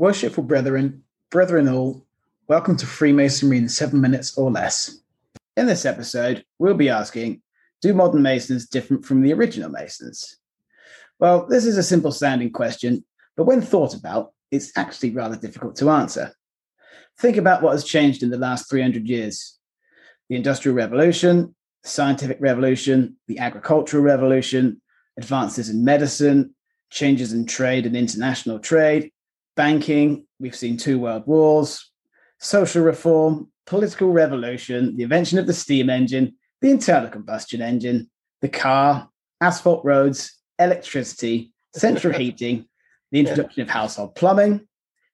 Worshipful brethren, brethren all, welcome to Freemasonry in 7 minutes or less. In this episode, we'll be asking, do modern Masons differ from the original Masons? Well, this is a simple sounding question, but when thought about, it's actually rather difficult to answer. Think about what has changed in the last 300 years. The Industrial Revolution, the Scientific Revolution, the Agricultural Revolution, advances in medicine, changes in trade and international trade, banking, we've seen 2 world wars, social reform, political revolution, the invention of the steam engine, the internal combustion engine, the car, asphalt roads, electricity, central heating, the introduction of household plumbing,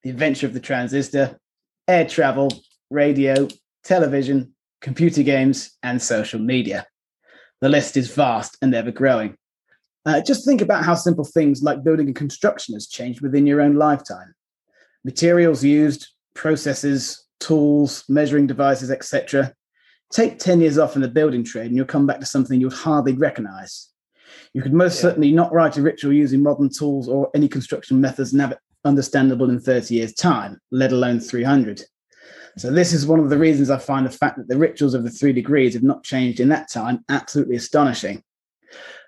the invention of the transistor, air travel, radio, television, computer games, and social media. The list is vast and ever-growing. Just think about how simple things like building and construction has changed within your own lifetime. Materials used, processes, tools, measuring devices, etc. Take 10 years off in the building trade and you'll come back to something you'd hardly recognise. You could most certainly not write a ritual using modern tools or any construction methods and have it understandable in 30 years' time, let alone 300. So this is one of the reasons I find the fact that the rituals of the 3 degrees have not changed in that time absolutely astonishing.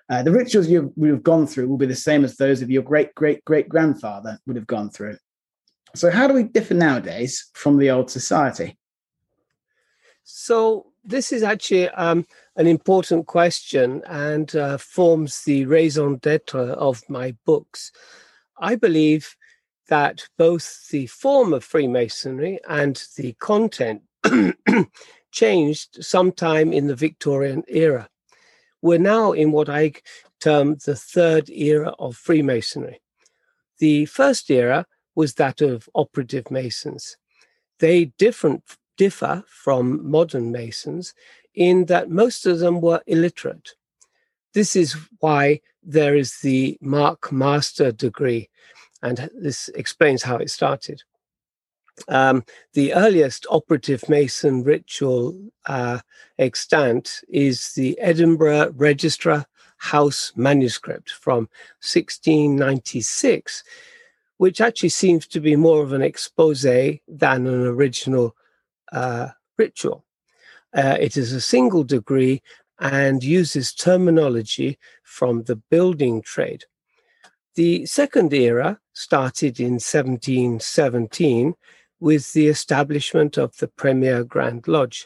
The rituals you would have gone through will be the same as those of your great-great-great-grandfather would have gone through. So how do we differ nowadays from the old society? So this is actually an important question and forms the raison d'etre of my books. I believe that both the form of Freemasonry and the content changed sometime in the Victorian era. We're now in what I term the third era of Freemasonry. The first era was that of operative Masons. They differ from modern Masons in that most of them were illiterate. This is why there is the Mark Master degree, and this explains how it started. The earliest operative Mason ritual extant is the Edinburgh Register House manuscript from 1696, which actually seems to be more of an expose than an original ritual. It is a single degree and uses terminology from the building trade. The second era started in 1717 with the establishment of the Premier Grand Lodge.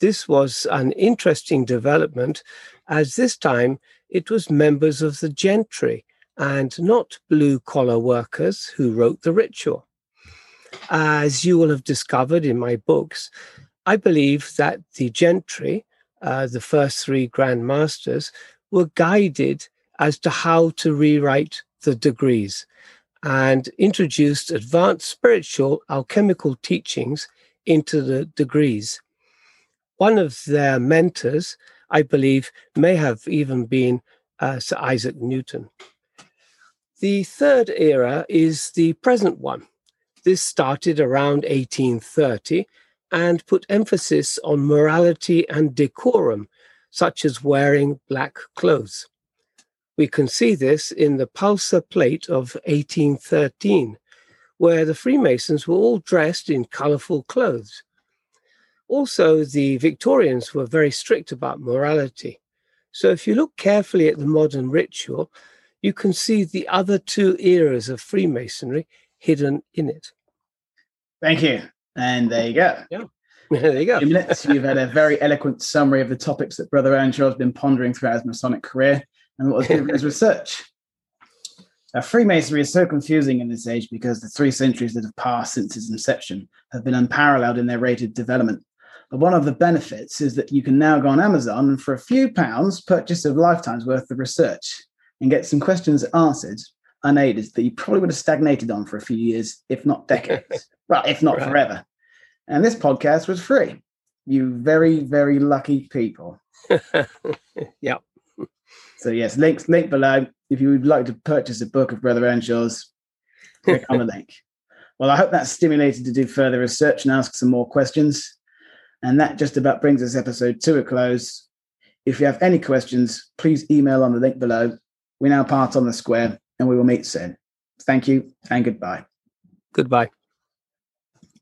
This was an interesting development, as this time it was members of the gentry and not blue-collar workers who wrote the ritual. As you will have discovered in my books, I believe that the gentry, the first 3 Grand Masters, were guided as to how to rewrite the degrees, and introduced advanced spiritual alchemical teachings into the degrees. One of their mentors, I believe, may have even been Sir Isaac Newton. The third era is the present one. This started around 1830 and put emphasis on morality and decorum, such as wearing black clothes. We can see this in the Pulsar Plate of 1813, where the Freemasons were all dressed in colourful clothes. Also, the Victorians were very strict about morality. So if you look carefully at the modern ritual, you can see the other 2 eras of Freemasonry hidden in it. Thank you. And there you go. Yeah. There you go. You've had a very eloquent summary of the topics that Brother Earnshaw has been pondering throughout his Masonic career and what was given as research. Now, Freemasonry is so confusing in this age because the 3 centuries that have passed since its inception have been unparalleled in their rate of development. But one of the benefits is that you can now go on Amazon and for a few pounds purchase a lifetime's worth of research and get some questions answered unaided that you probably would have stagnated on for a few years, if not decades. Well, if not forever. And this podcast was free. You very, very lucky people. Yep. So yes, link below. If you would like to purchase a book of Brother Earnshaw's, click on the link. Well, I hope that's stimulated to do further research and ask some more questions. And that just about brings this episode to a close. If you have any questions, please email on the link below. We're now part on the square and we will meet soon. Thank you and goodbye. Goodbye.